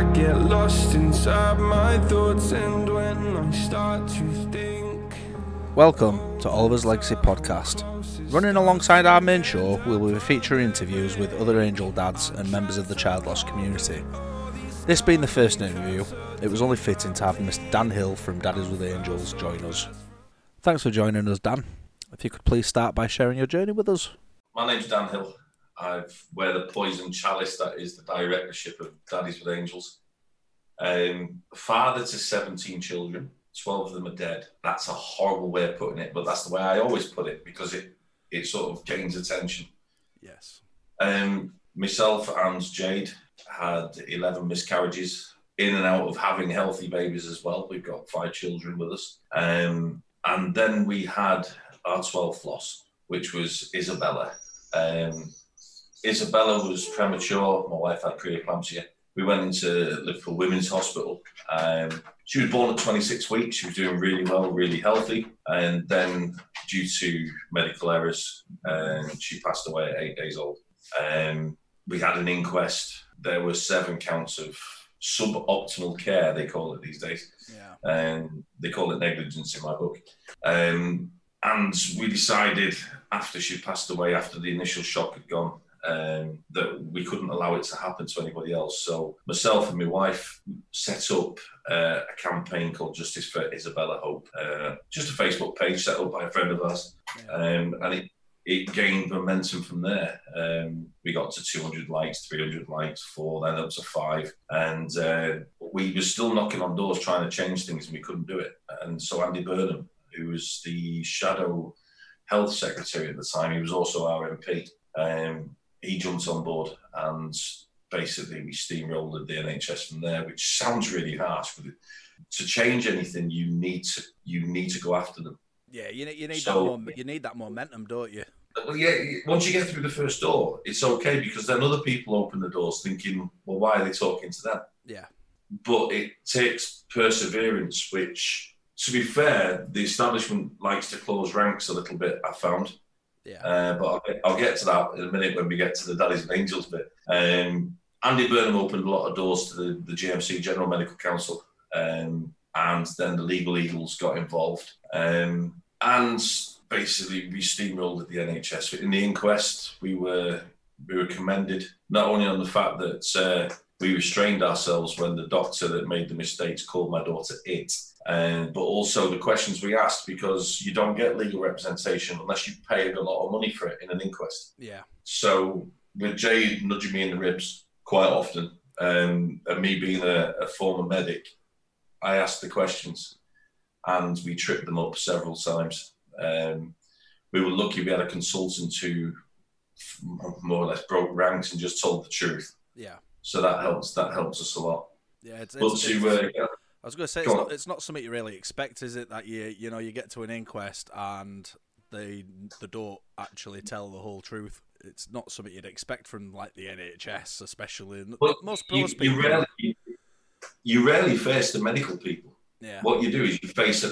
I get lost inside my thoughts, and when I start to think. Welcome to Oliver's Legacy Podcast. Running alongside our main show, we'll be featuring interviews with other angel dads and members of the child loss community. This being the first interview, it was only fitting to have Mr. Dan Hill from Daddies with Angels join us. Thanks for joining us, Dan. If you could please start by sharing your journey with us. My name's Dan Hill. I wear the poison chalice that is the directorship of Daddies with Angels. Father to 17 children, 12 of them are dead. That's a horrible way of putting it, but that's the way I always put it because it sort of gains attention. Yes. Myself and Jade had 11 miscarriages, in and out of having healthy babies as well. We've got 5 children with us. And then we had our 12th loss, which was Isabella. Isabella was premature. My wife had preeclampsia. We went into Liverpool Women's Hospital. She was born at 26 weeks. She was doing really well, really healthy. And then due to medical errors, she passed away at 8 days old. We had an inquest. There were 7 counts of suboptimal care, they call it these days. Yeah. They call it negligence in my book. And we decided after she passed away, after the initial shock had gone, that we couldn't allow it to happen to anybody else. So myself and my wife set up a campaign called Justice for Isabella Hope, just a Facebook page set up by a friend of ours. Yeah. And it gained momentum from there. We got to 200 likes, 300 likes, 4, then up to 5. And we were still knocking on doors trying to change things and we couldn't do it. And so Andy Burnham, who was the shadow health secretary at the time, he was also our MP, he jumped on board and basically we steamrolled the NHS from there, which sounds really harsh, but to change anything, you need to go after them. Yeah, you need that momentum, don't you? Well, yeah, once you get through the first door, it's okay because then other people open the doors thinking, well, why are they talking to them? Yeah. But it takes perseverance, which, to be fair, the establishment likes to close ranks a little bit, I found. Yeah. But I'll get to that in a minute when we get to the Daddies and Angels bit. Andy Burnham opened a lot of doors to the GMC, General Medical Council, and then the Legal Eagles got involved. And basically we steamrolled at the NHS. In the inquest, we were commended not only on the fact that we restrained ourselves when the doctor that made the mistakes called my daughter it, but also the questions we asked, because you don't get legal representation unless you paid a lot of money for it in an inquest. Yeah. So with Jade nudging me in the ribs quite often, and me being a former medic, I asked the questions and we tripped them up several times. We were lucky we had a consultant who more or less broke ranks and just told the truth. Yeah. So that helps us a lot. Yeah. I was going to say, it's not something you really expect, is it? That you get to an inquest and they don't actually tell the whole truth. It's not something you'd expect from like the NHS, especially. Well, most people. You rarely face the medical people. Yeah. What you do is you face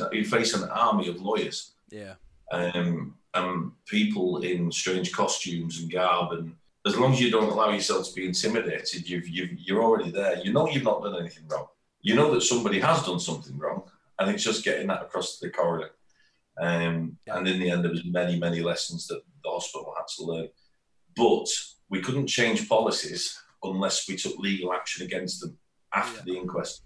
an army of lawyers. Yeah. And people in strange costumes and garb, and as long as you don't allow yourself to be intimidated, you're already there. You know you've not done anything wrong. You know that somebody has done something wrong, and it's just getting that across the corridor. And in the end, there was many, many lessons that the hospital had to learn. But we couldn't change policies unless we took legal action against them after the inquest.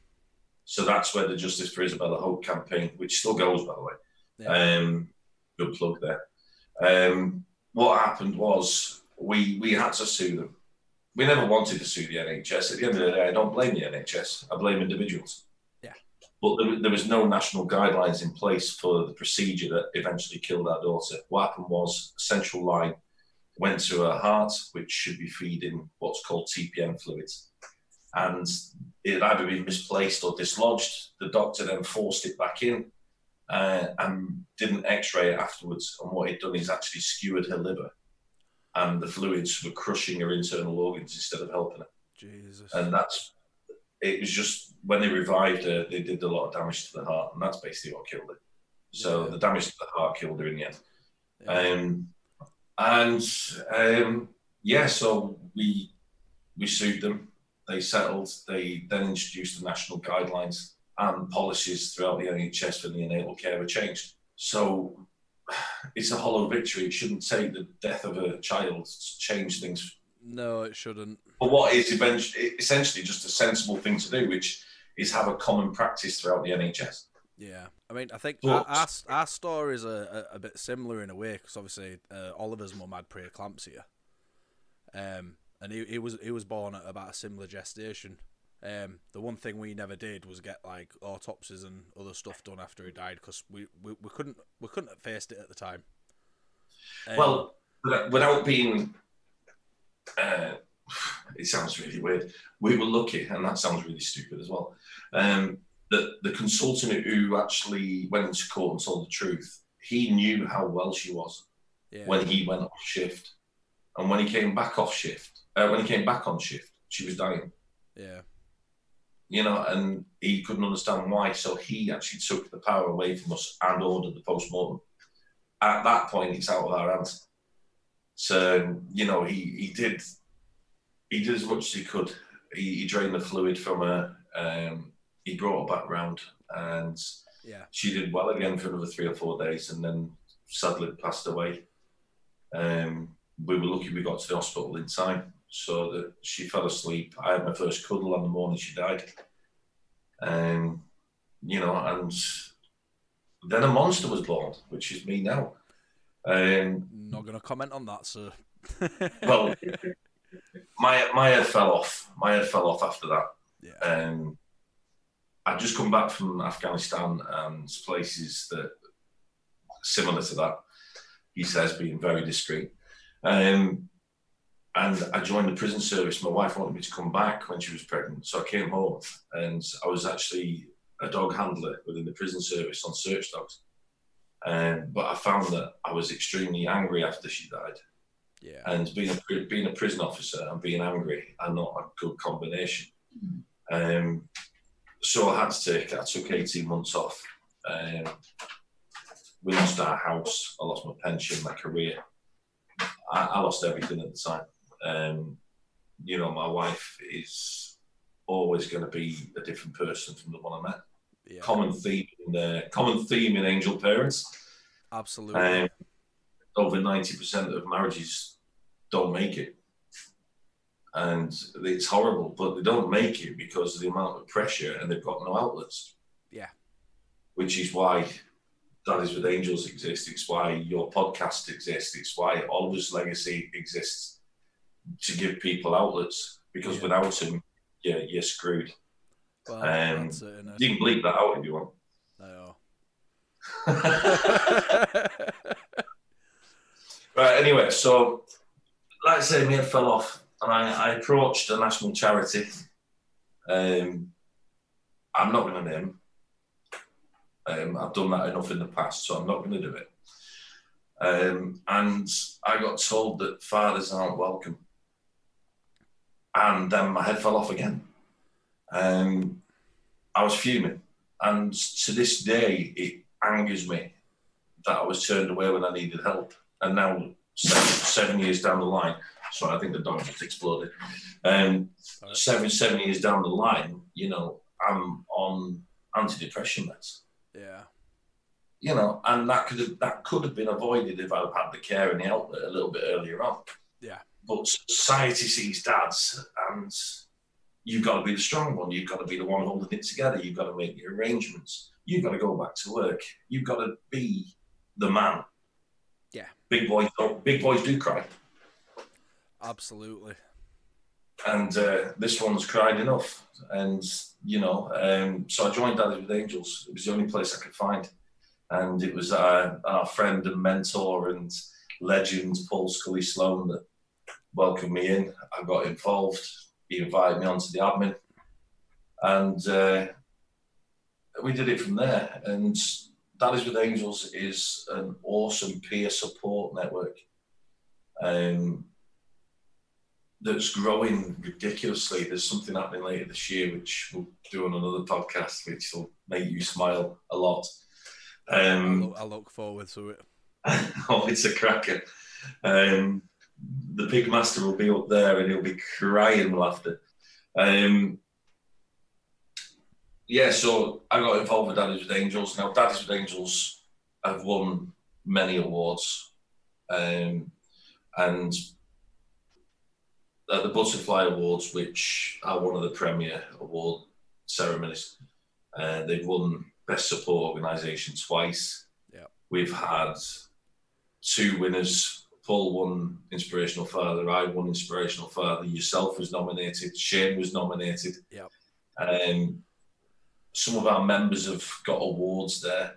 So that's where the Justice for Isabella Hope campaign, which still goes, by the way. Yeah. Good plug there. What happened was we had to sue them. We never wanted to sue the NHS. At the end of the day, I don't blame the NHS. I blame individuals. Yeah. But there was no national guidelines in place for the procedure that eventually killed our daughter. What happened was a central line went to her heart, which should be feeding what's called TPN fluids. And it had either been misplaced or dislodged. The doctor then forced it back in and didn't x-ray it afterwards. And what he'd done is actually skewered her liver. And the fluids were crushing her internal organs instead of helping her. Jesus. And it was just, when they revived her, they did a lot of damage to the heart, and that's basically what killed her. So the damage to the heart killed her in the end. Yeah. So we sued them. they settled, they then introduced the national guidelines, and policies throughout the NHS for neonatal care were changed. So it's a hollow victory. It shouldn't take the death of a child to change things. No, it shouldn't. But what is eventually, essentially just a sensible thing to do, which is have a common practice throughout the NHS. Yeah. I mean, I think our stories are a bit similar in a way, because obviously Oliver's mum had preeclampsia. And he was born at about a similar gestation. The one thing we never did was get like autopsies and other stuff done after he died, because we couldn't have faced it at the time. Well, without being, it sounds really weird. We were lucky, and that sounds really stupid as well. That the consultant who actually went into court and told the truth, he knew how well she was when he went off shift, and when he came back off shift, when he came back on shift, she was dying. Yeah. You know, and he couldn't understand why, so he actually took the power away from us and ordered the post-mortem. At that point, it's out of our hands. So, you know, he did as much as he could. He drained the fluid from her. He brought her back round, and she did well again for another 3 or 4 days, and then sadly passed away. We were lucky we got to the hospital in time. So that she fell asleep. I had my first cuddle on the morning she died. You know, and then a monster was born, which is me now. Not going to comment on that, sir. Well, my head fell off. My head fell off after that. Yeah. I'd just come back from Afghanistan and places that similar to that. He says, being very discreet. And I joined the prison service. My wife wanted me to come back when she was pregnant. So I came home, and I was actually a dog handler within the prison service on search dogs. But I found that I was extremely angry after she died. Yeah. And being a prison officer and being angry are not a good combination. Mm-hmm. So I took 18 months off. We lost our house. I lost my pension, my career. I lost everything at the time. You know, my wife is always going to be a different person from the one I met. Yeah. Common theme in angel parents. Absolutely. Over 90% of marriages don't make it, and it's horrible. But they don't make it because of the amount of pressure, and they've got no outlets. Yeah. Which is why Daddies with Angels exist. It's why your podcast exists. It's why Oliver's Legacy exists, to give people outlets, because without them, you're screwed. Well, that's it, you can bleep that out if you want. No. Right, anyway, so like I say, my head fell off, and I approached a national charity. I'm not going to name. I've done that enough in the past, so I'm not going to do it. And I got told that fathers aren't welcome. And then my head fell off again. I was fuming. And to this day, it angers me that I was turned away when I needed help. And now, seven years down the line, sorry, I think the dog just exploded. 7 years down the line, you know, I'm on antidepressant meds. Yeah, you know, and that could have been avoided if I'd had the care and the outlet a little bit earlier on. Yeah, but society sees dads, and you've got to be the strong one. You've got to be the one holding it together. You've got to make the arrangements. You've got to go back to work. You've got to be the man. Yeah, big boys do cry. Absolutely. And this one's cried enough. And, you know, so I joined Daddies with Angels. It was the only place I could find. And it was our friend and mentor and legend, Paul Scully Sloan, that welcomed me in. I got involved. He invited me onto the admin. And we did it from there. And Daddies with Angels is an awesome peer support network. That's growing ridiculously. There's something happening later this year, which we'll do on another podcast, which will make you smile a lot. I look forward to it. Oh, it's a cracker. The Pig Master will be up there, and he'll be crying laughter. Yeah, so I got involved with Daddies with Angels. Now, Daddies with Angels have won many awards. And at the Butterfly Awards, which are one of the premier award ceremonies, they've won Best Support Organisation twice. Yeah. We've had two winners. Paul won Inspirational Father. I won Inspirational Father. Yourself was nominated. Shane was nominated. Yeah. Some of our members have got awards there,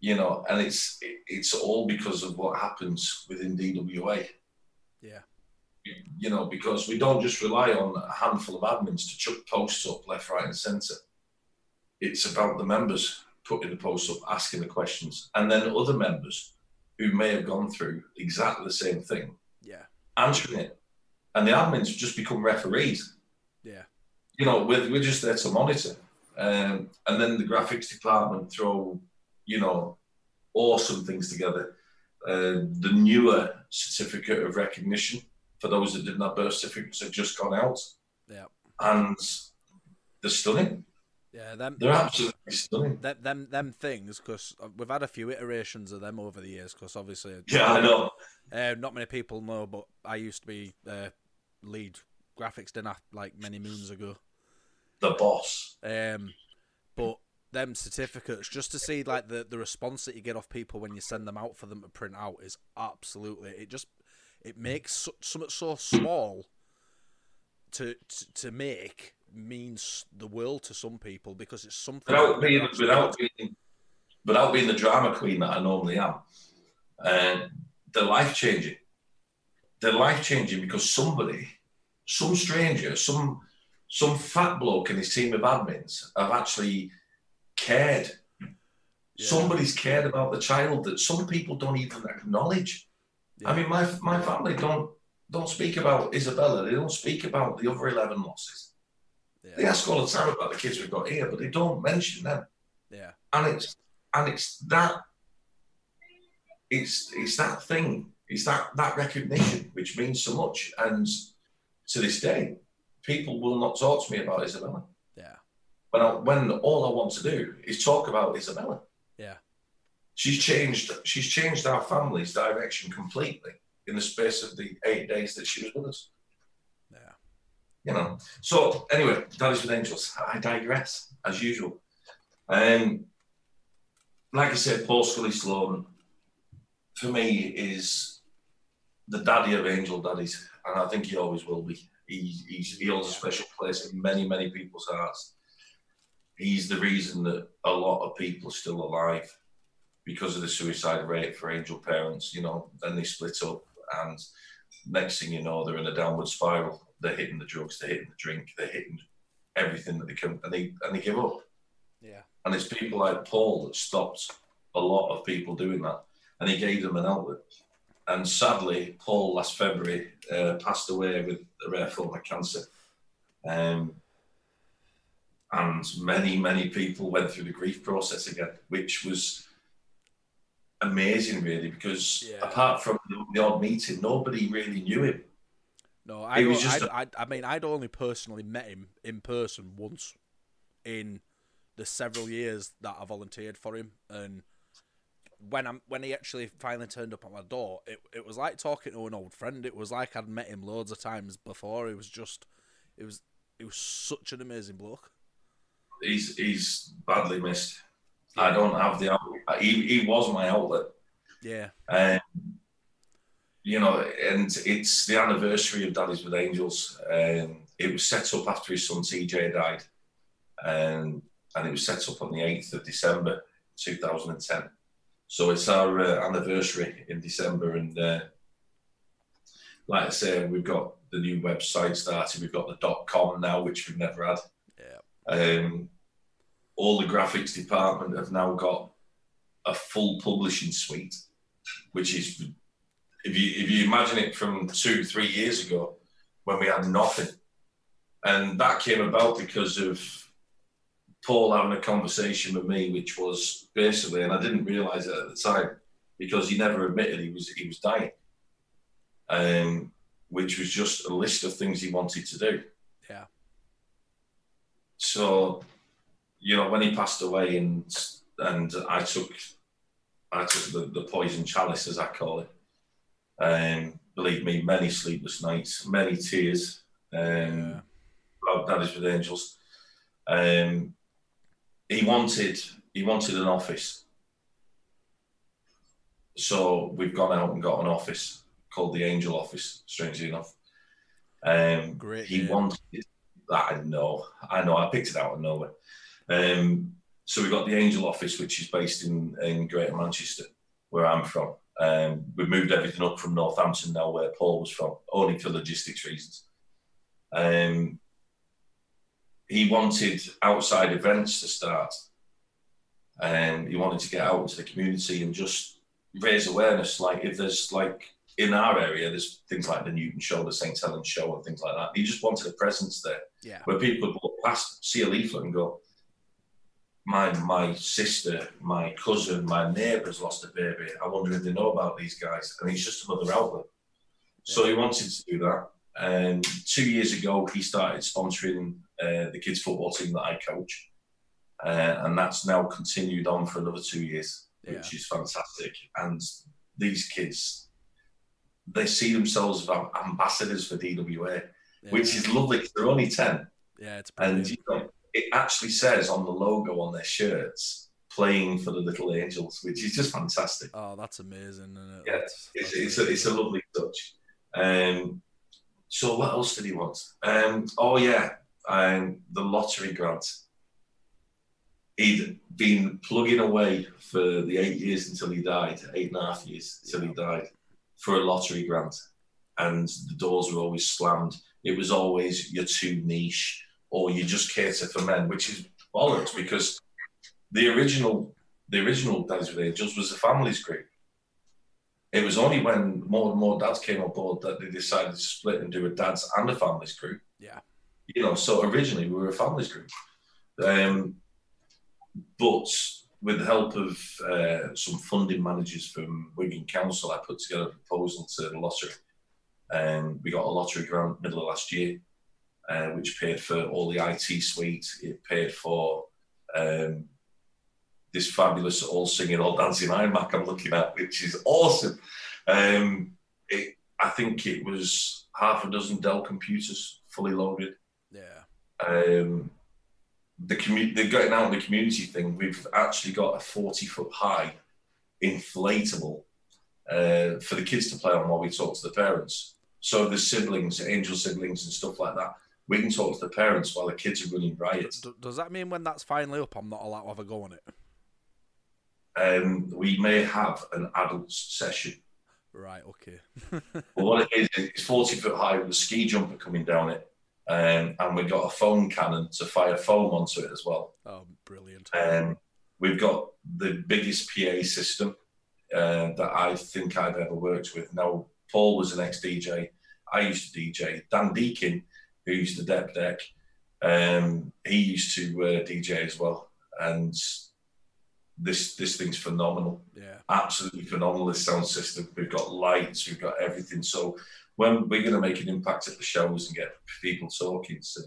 you know, and it's all because of what happens within DWA. Yeah. You know, because we don't just rely on a handful of admins to chuck posts up left, right and centre. It's about the members putting the posts up, asking the questions, and then other members who may have gone through exactly the same thing, yeah, answering it. And the admins have just become referees. Yeah. You know, we're just there to monitor. And then the graphics department throw, you know, awesome things together. The newer certificate of recognition for those that didn't have birth certificates have just gone out. Yeah. And they're stunning. Yeah, they're absolutely stunning. Them things, because we've had a few iterations of them over the years, because obviously... Yeah, I know. Not many people know, but I used to be lead graphics dinner like many moons ago. The boss. But them certificates, just to see like the response that you get off people when you send them out for them to print out is absolutely, it makes something so small to make means the world to some people, because it's something without being the drama queen that I normally am. They're life changing. They're life changing because somebody, some stranger, some fat bloke and his team of admins have actually cared. Yeah. Somebody's cared about the child that some people don't even acknowledge. Yeah. I mean, my family don't speak about Isabella. They don't speak about the other 11 losses. Yeah. They ask all the time about the kids we've got here, but they don't mention them. Yeah. And it's that recognition which means so much. And to this day, people will not talk to me about Isabella. Yeah. When all I want to do is talk about Isabella. Yeah. She's changed our family's direction completely in the space of the 8 days that she was with us. Yeah. You know. So anyway, Daddies with Angels. I digress, as usual. Like I said, Paul Scully Sloan, for me, is the daddy of angel daddies, and I think he always will be. He holds a special place in many, many people's hearts. He's the reason that a lot of people are still alive because of the suicide rate for angel parents, you know, and they split up. And next thing you know, they're in a downward spiral. They're hitting the drugs, they're hitting the drink, they're hitting everything that they can, and they give up. Yeah. And it's people like Paul that stopped a lot of people doing that. And he gave them an outlet. And sadly, Paul last February passed away with a rare form of cancer. And many, many people went through the grief process again, which was amazing, really, because apart from the odd meeting, nobody really knew him. No, I'd only personally met him in person once in the several years that I volunteered for him, and when he actually finally turned up at my door, it was like talking to an old friend. It was like I'd met him loads of times before. It was such an amazing bloke. He's badly missed. Yeah. I don't have the outlet. He was my outlet. Yeah. You know, and it's the anniversary of Daddies with Angels. It was set up after his son TJ died, and it was set up on the 8th of December 2010. So it's our anniversary in December, and like I say, we've got the new website started. We've got the .com now, which we've never had. Yeah. All the graphics department have now got a full publishing suite, which is, if you imagine it from 2-3 years ago when we had nothing, and that came about because of Paul having a conversation with me, which was basically, and I didn't realise it at the time because he never admitted he was dying, which was just a list of things he wanted to do. Yeah. So, you know, when he passed away and I took the poison chalice, as I call it, believe me, many sleepless nights, many tears, about Daddies with Angels. He wanted an office. So we've gone out and got an office called the Angel Office, strangely enough. Great. He wanted that, I know, I picked it out of nowhere. So we got the Angel Office, which is based in Greater Manchester, where I'm from. We've moved everything up from Northampton now, where Paul was from, only for logistics reasons. He wanted outside events to start. He wanted to get out into the community and just raise awareness. Like, if there's, like, in our area, there's things like the Newton Show, the St. Helens Show, and things like that. He just wanted a presence there, yeah, where people would walk past, see a leaflet and go, my sister, my cousin, my neighbour's lost a baby. I wonder if they know about these guys. And it's just another outlet. Yeah. So he wanted to do that. And 2 years ago, he started sponsoring the kids' football team that I coach. And that's now continued on for another 2 years, yeah, which is fantastic. And these kids, they see themselves as ambassadors for DWA, yeah, which is lovely because they're only 10. Yeah, it's brilliant. And, you know, it actually says on the logo on their shirts, playing for the Little Angels, which is just fantastic. Oh, that's amazing, isn't it? Yeah, it's a lovely touch. So what else did he want? The lottery grant. He'd been plugging away for the 8 years until he died, 8.5 years till he died, for a lottery grant. And the doors were always slammed. It was always, you're too niche, or you just cater for men, which is bollocks, because the original Daddies with Angels was a families group. It was only when more and more dads came on board that they decided to split and do a dads and a families group. Yeah. You know, so originally we were a families group. But with the help of some funding managers from Wigan Council, I put together a proposal to the lottery. We got a lottery grant middle of last year, which paid for all the IT suite. It paid for this fabulous all singing, all dancing iMac I'm looking at, which is awesome. I think it was 6 Dell computers fully loaded. Yeah. The going out in the community thing, we've actually got a 40-foot high inflatable for the kids to play on while we talk to the parents. So the siblings, angel siblings and stuff like that, we can talk to the parents while the kids are running riot. Does that mean when that's finally up, I'm not allowed to have a go on it? We may have an adult session. Right, okay. But what it is, it's 40-foot high with a ski jumper coming down it. And we've got a foam cannon to fire foam onto it as well. Oh, brilliant. We've got the biggest PA system that I think I've ever worked with. Now, Paul was an ex-DJ. I used to DJ. Dan Deakin, who used to Dep Deck, he used to DJ as well. And this thing's phenomenal. Yeah. Absolutely phenomenal, this sound system. We've got lights. We've got everything. So when we're going to make an impact at the shows and get people talking. So.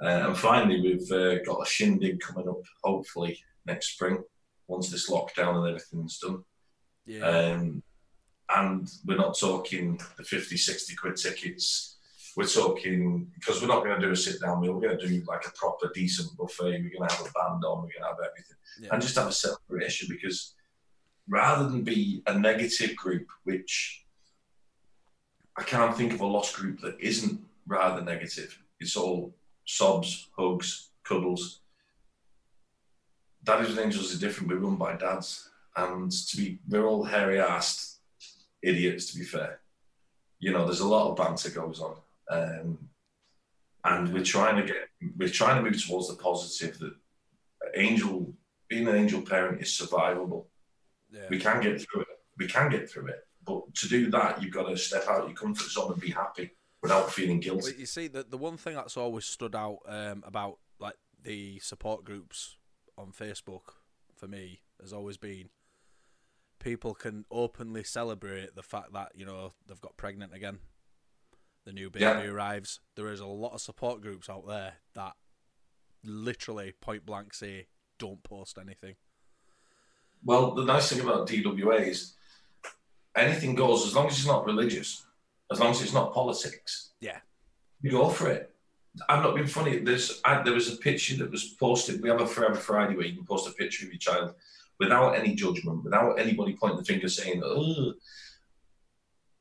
And finally, we've got a shindig coming up, hopefully, next spring, once this lockdown and everything's done. Yeah. And we're not talking the 50, 60 quid tickets. We're talking, because we're not going to do a sit-down meal, we're going to do like a proper, decent buffet. We're going to have a band on, we're going to have everything. Yeah. And just have a celebration, because rather than be a negative group, which... I can't think of a lost group that isn't rather negative. It's all sobs, hugs, cuddles. Daddies with Angels are different. We're run by dads. And we're all hairy-assed idiots, to be fair. You know, there's a lot of banter goes on. And we're trying to move towards the positive that being an angel parent is survivable. Yeah. We can get through it. But to do that, you've got to step out of your comfort zone and be happy without feeling guilty. Well, you see, the one thing that's always stood out about like the support groups on Facebook for me has always been people can openly celebrate the fact that, you know, they've got pregnant again, the new baby arrives. There is a lot of support groups out there that literally point blank say, don't post anything. Well, the nice thing about DWA is anything goes, as long as it's not religious, as long as it's not politics. Yeah. You go for it. I'm not being funny. There was a picture that was posted. We have a Forever Friday where you can post a picture of your child without any judgment, without anybody pointing the finger saying, oh,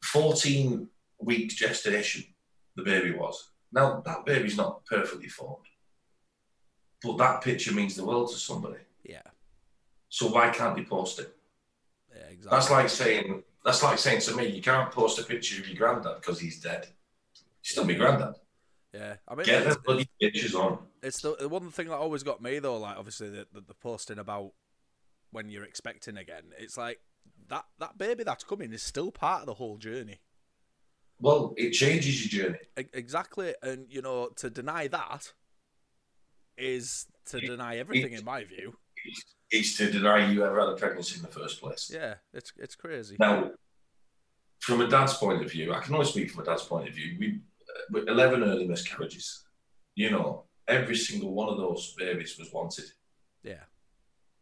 14 week gestation, the baby was. Now, that baby's not perfectly formed. But that picture means the world to somebody. Yeah. So why can't they post it? Yeah, exactly. That's like saying to me, you can't post a picture of your granddad because he's dead. He's still my granddad. Yeah, I mean, get them bloody pictures on. It's the one thing that always got me though. Like, obviously, the posting about when you're expecting again. It's like that baby that's coming is still part of the whole journey. Well, it changes your journey. Exactly, and you know, to deny that is to deny everything, in my view. It's to deny you ever had a pregnancy in the first place. Yeah, it's crazy. Now, from a dad's point of view, I can only speak from a dad's point of view. With 11 early miscarriages, you know, every single one of those babies was wanted. Yeah.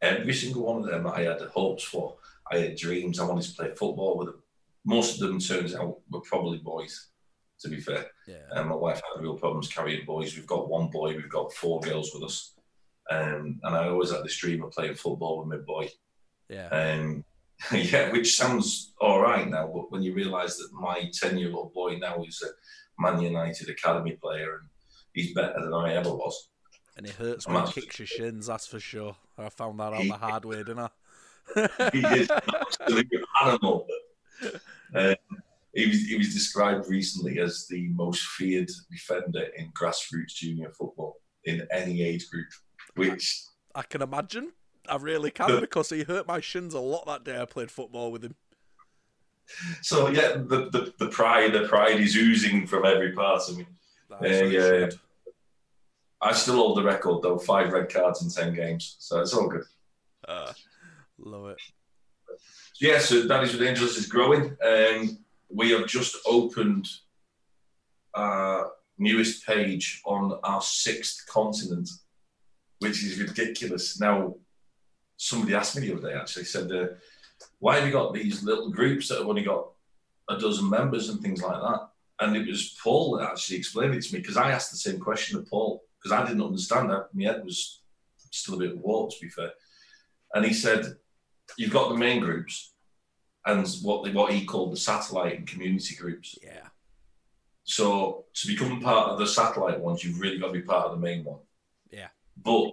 Every single one of them I had hopes for. I had dreams. I wanted to play football with them. Most of them, turns out, were probably boys, to be fair. Yeah. My wife had real problems carrying boys. We've got one boy. We've got four girls with us. And I always had this dream of playing football with my boy. Yeah. Yeah, which sounds all right now, but when you realise that my 10-year-old boy now is a Man United Academy player and he's better than I ever was. And it hurts when he kicks your shins, that's for sure. I found that out the hard way, didn't I? He is an absolute animal. He was described recently as the most feared defender in grassroots junior football in any age group, which... I can imagine. I really can, because he hurt my shins a lot that day I played football with him. So yeah, the pride is oozing from every part of me. Yeah, I still hold the record though, 5 red cards in 10 games, so it's all good. Love it. Yeah, so Daddies with Angels is growing. We have just opened our newest page on our 6th continent, which is ridiculous. Now, somebody asked me the other day, actually, said why have you got these little groups that have only got a dozen members and things like that? And it was Paul that actually explained it to me, because I asked the same question to Paul, because I didn't understand that. My head was still a bit warped, to be fair. And he said, you've got the main groups and what he called the satellite and community groups. Yeah. So to become part of the satellite ones, you've really got to be part of the main one. Yeah. But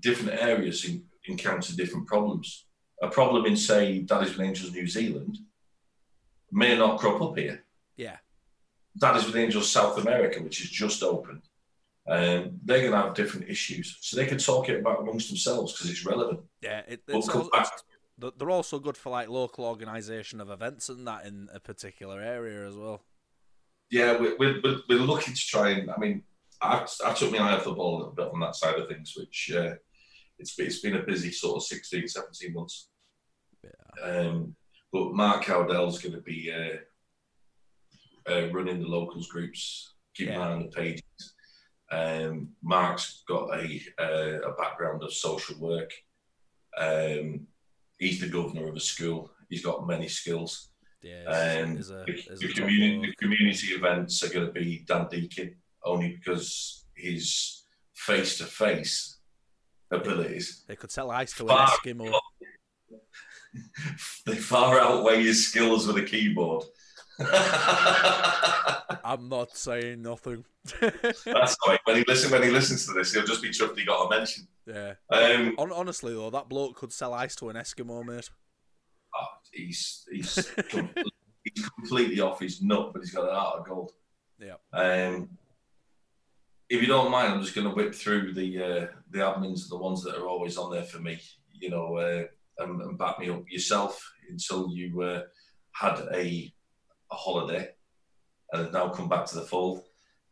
different areas encounter different problems. A problem in, say, Daddies with Angels New Zealand may not crop up here. Yeah. Daddies with Angels South America, which is just open, they're going to have different issues. So they can talk it about amongst themselves because it's relevant. Yeah. They're also good for, like, local organisation of events and that in a particular area as well. Yeah, we're looking to try and... I mean, I took my eye off the ball a little bit on that side of things, which... It's been a busy sort of 16, 17 months. Yeah. But Mark Cowdell's going to be running the locals groups, keeping an eye on the pages. Mark's got a background of social work. He's the governor of a school. He's got many skills. Yeah, the community events are going to be Dan Deakin, only because he's face-to-face abilities. They could sell ice to an Eskimo. They far outweigh his skills with a keyboard. I'm not saying nothing. That's right. When he listens to this, he'll just be chuffed he got a mention. Yeah. Honestly though, that bloke could sell ice to an Eskimo, mate. Oh, he's he's completely off his nut, but he's got an heart of gold. Yeah. If you don't mind, I'm just going to whip through the admins, the ones that are always on there for me, you know, and back me up yourself until you had a holiday and have now come back to the fold.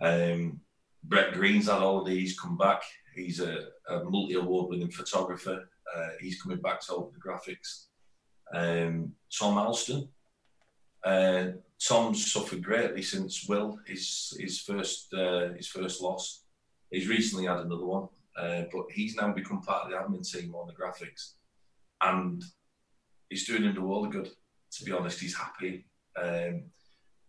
Brett Green's had all of these, come back. He's a multi-award-winning photographer. He's coming back to open the graphics. Tom Alston. Tom's suffered greatly since Will, his first loss. He's recently had another one. But he's now become part of the admin team on the graphics, and he's doing him the world of good, to be honest. He's happy.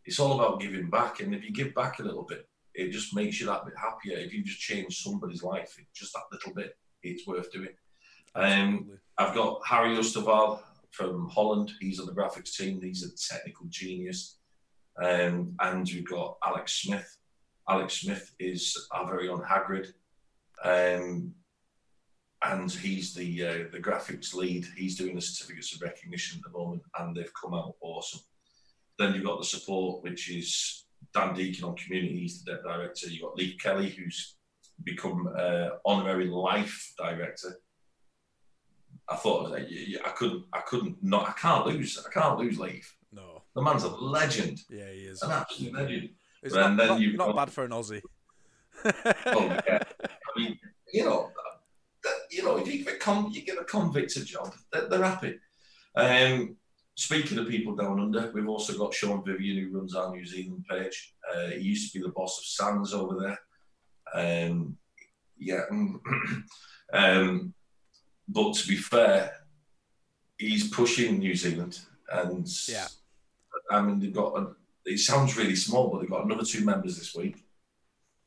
It's all about giving back, and if you give back a little bit, it just makes you that bit happier. If you just change somebody's life, just that little bit, it's worth doing. I've got Harry Oosterveld from Holland. He's on the graphics team. He's a technical genius. And you've got Alex Smith. Alex Smith is our very own Hagrid. And he's the graphics lead. He's doing the certificates of recognition at the moment, and they've come out awesome. Then you've got the support, which is Dan Deakin on community. He's the director. You've got Leif Kelly, who's become honorary life director. I thought I can't lose Leif. No, the man's a legend. Yeah, he is an absolute legend. It's and not, then you not bad for an Aussie. Oh, yeah. I mean, you know, if you give a convict a job, they're happy. Speaking of people down under, we've also got Sean Vivian, who runs our New Zealand page. He used to be the boss of SANS over there. But to be fair, he's pushing New Zealand, and yeah, I mean, they've got. It sounds really small, but they've got another 2 members this week.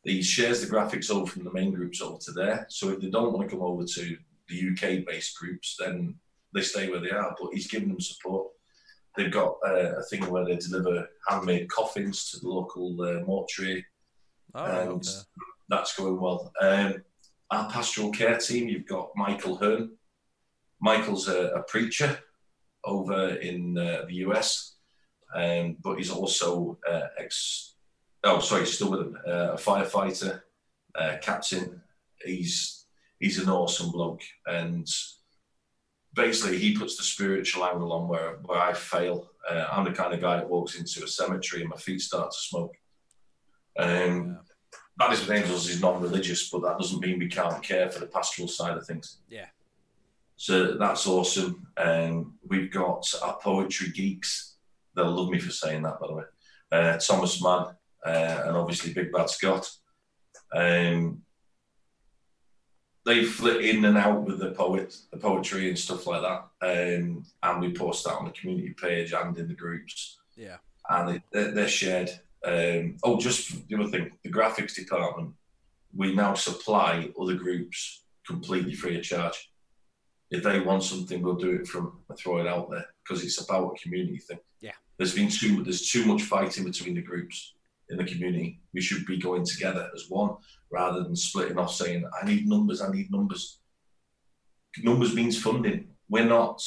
He shares the graphics over from the main groups over to there. So if they don't want to come over to the UK-based groups, then they stay where they are. But he's giving them support. They've got a thing where they deliver handmade coffins to the local mortuary. Oh, and okay. That's going well. Our pastoral care team, you've got Michael Hearn. Michael's a preacher over in the US, but he's also still with him, a firefighter, captain. He's an awesome bloke, and basically he puts the spiritual angle on where I fail. I'm the kind of guy that walks into a cemetery and my feet start to smoke. Daddies with Angels is non-religious, but that doesn't mean we can't care for the pastoral side of things. Yeah. So that's awesome. We've got our poetry geeks. They'll love me for saying that, by the way. Thomas Mann, and obviously Big Bad Scott. They flit in and out with the poetry and stuff like that. And we post that on the community page and in the groups. Yeah. And they're shared. Just the other thing, the graphics department, we now supply other groups completely free of charge. If they want something, we'll do it from and throw it out there, because it's about a community thing. Yeah. There's too much fighting between the groups in the community. We should be going together as one rather than splitting off saying, I need numbers. Numbers means funding. We're not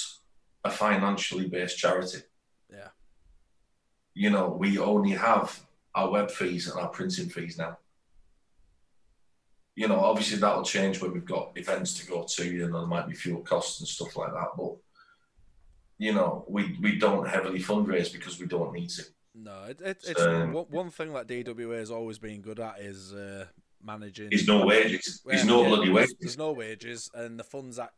a financially based charity. Yeah. You know, we only have our web fees and our printing fees now. You know, obviously that'll change when we've got events to go to, and there might be fuel costs and stuff like that. But, you know, we don't heavily fundraise because we don't need to. No, it's one thing that DWA has always been good at is managing. There's no wages. There's no bloody wages. There's no wages, and the funds that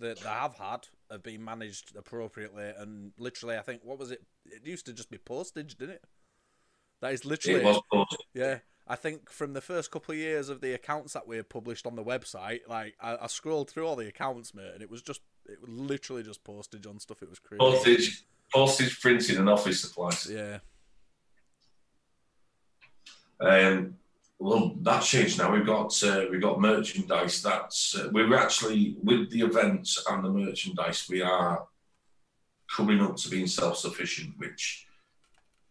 they have had have been managed appropriately. And literally, I think, what was it? It used to just be postage, didn't it? That is literally. It was postage. Yeah. I think from the first couple of years of the accounts that we published on the website, like I scrolled through all the accounts, mate, and it was literally just postage on stuff. It was crazy. Postage, printing, and office supplies. Yeah. Well, that's changed now. We've got merchandise. That's we're actually with the events and the merchandise. We are coming up to being self-sufficient, which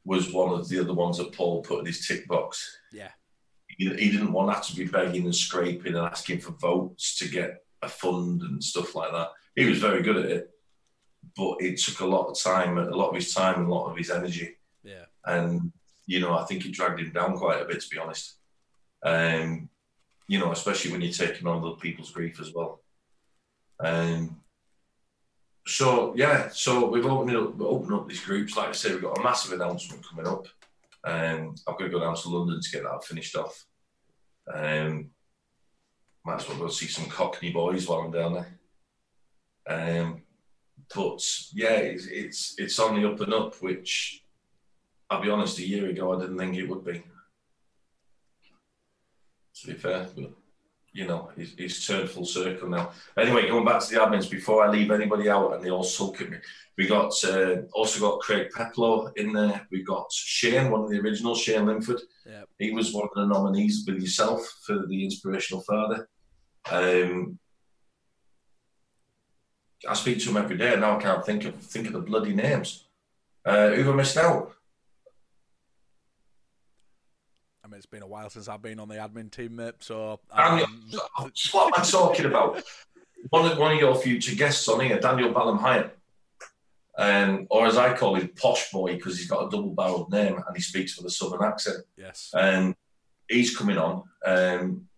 was one of the other ones that Paul put in his tick box. Yeah. He didn't want that to be begging and scraping and asking for votes to get a fund and stuff like that. He was very good at it, but it took a lot of his time and a lot of his energy. Yeah. And, you know, I think it dragged him down quite a bit, to be honest. You know, especially when you're taking on other people's grief as well. So we've opened up these groups. Like I say, we've got a massive announcement coming up. I've got to go down to London to get that finished off. Might as well go see some Cockney boys while I'm down there. It's on the up and up, which I'll be honest, a year ago I didn't think it would be. To be fair, but you know, he's turned full circle now. Anyway, going back to the admins, before I leave anybody out, and they all sulk at me, we got also got Craig Peplow in there. We got Shane, one of the originals, Shane Linford. Yep. He was one of the nominees with yourself for the Inspirational Father. I speak to him every day, and now I can't think of the bloody names. Who have I missed out? I mean, it's been a while since I've been on the admin team, mate, so... What am I talking about? One of your future guests on here, Daniel Ballam Hyatt, or as I call him, Posh Boy, because he's got a double-barreled name and he speaks with a southern accent. Yes. He's coming on.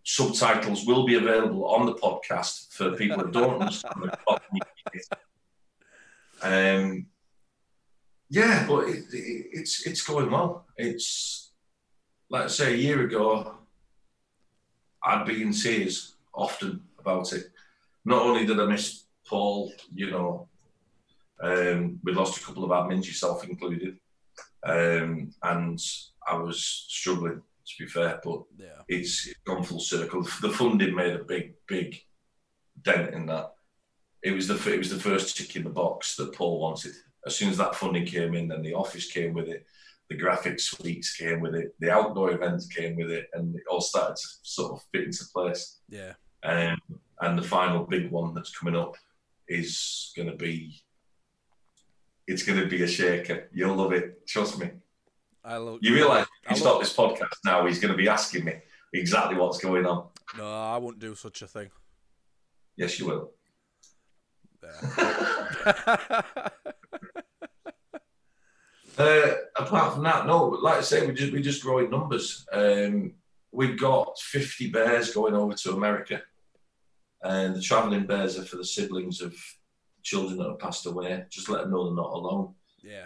Subtitles will be available on the podcast for people that don't understand the podcast. Yeah, but it's going well. It's, like I say, a year ago, I'd be in tears often about it. Not only did I miss Paul, you know, we lost a couple of admins, yourself included, and I was struggling, to be fair, but yeah, it's gone full circle. The funding made a big, big dent in that. It was the first tick in the box that Paul wanted. As soon as that funding came in, then the office came with it, the graphic suites came with it, the outdoor events came with it, and it all started to sort of fit into place. Yeah. And the final big one that's coming up is going to be, it's going to be a shaker. You'll love it. Trust me. You realise if you stop this podcast now, he's going to be asking me exactly what's going on. No, I wouldn't do such a thing. Yes, you will. Yeah. Apart from that, no, like I say, we just grow in numbers. We've got 50 bears going over to America, and the travelling bears are for the siblings of children that have passed away. Just let them know they're not alone. Yeah.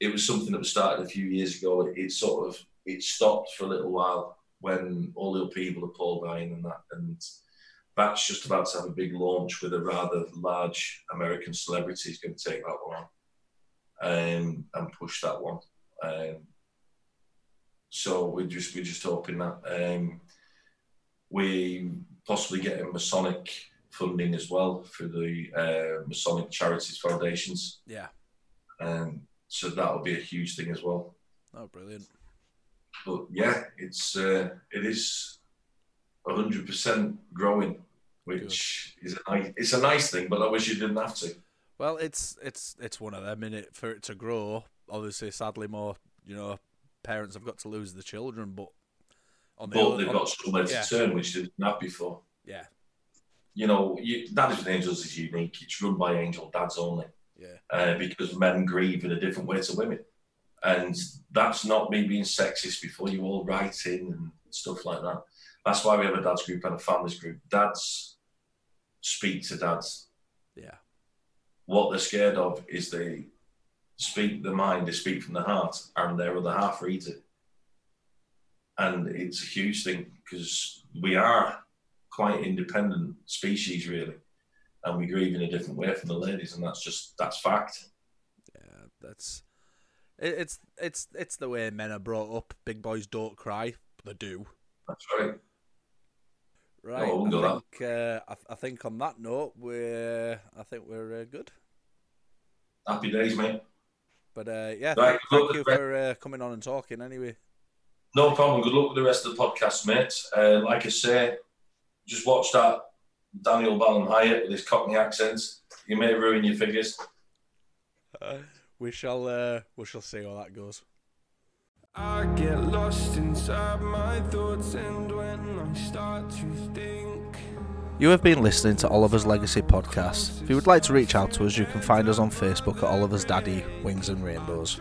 It was something that was started a few years ago. It stopped for a little while when all the upheaval of Paul dying and that, and that's just about to have a big launch with a rather large American celebrity who's going to take that one on and push that one. So we're just hoping that we possibly get a Masonic funding as well for the Masonic Charities Foundations. Yeah. So that would be a huge thing as well. Oh, brilliant! But yeah, it is 100% growing, which is a nice thing. But I wish you didn't have to. Well, it's one of them, isn't it? For it to grow, obviously, sadly, more, you know, parents have got to lose the children, but they've got somewhere to turn, which they didn't have before. Yeah, you know, Daddies with Angels is unique. It's run by angel dads only. Yeah. Because men grieve in a different way to women, and that's not me being sexist before you all write in and stuff like that. That's why we have a dads group and a families group. Dads speak to dads. Yeah. What they're scared of is they speak their mind, they speak from their heart, and their other half reads it. And it's a huge thing because we are quite independent species, really. And we grieve in a different way from the ladies, and that's fact. Yeah, it's the way men are brought up. Big boys don't cry, but they do. That's right. Right. No, I think on that note, we're good. Happy days, mate. But yeah, right, thank you for coming on and talking. Anyway. No problem. Good luck with the rest of the podcast, mate. Like I say, just watch that Daniel Ballam Hyatt with his Cockney accents. You may ruin your figures. We shall see how that goes. I get lost inside my thoughts, and when I start to think. You have been listening to Oliver's Legacy Podcast. If you would like to reach out to us, you can find us on Facebook at Oliver's Daddy Wings and Rainbows.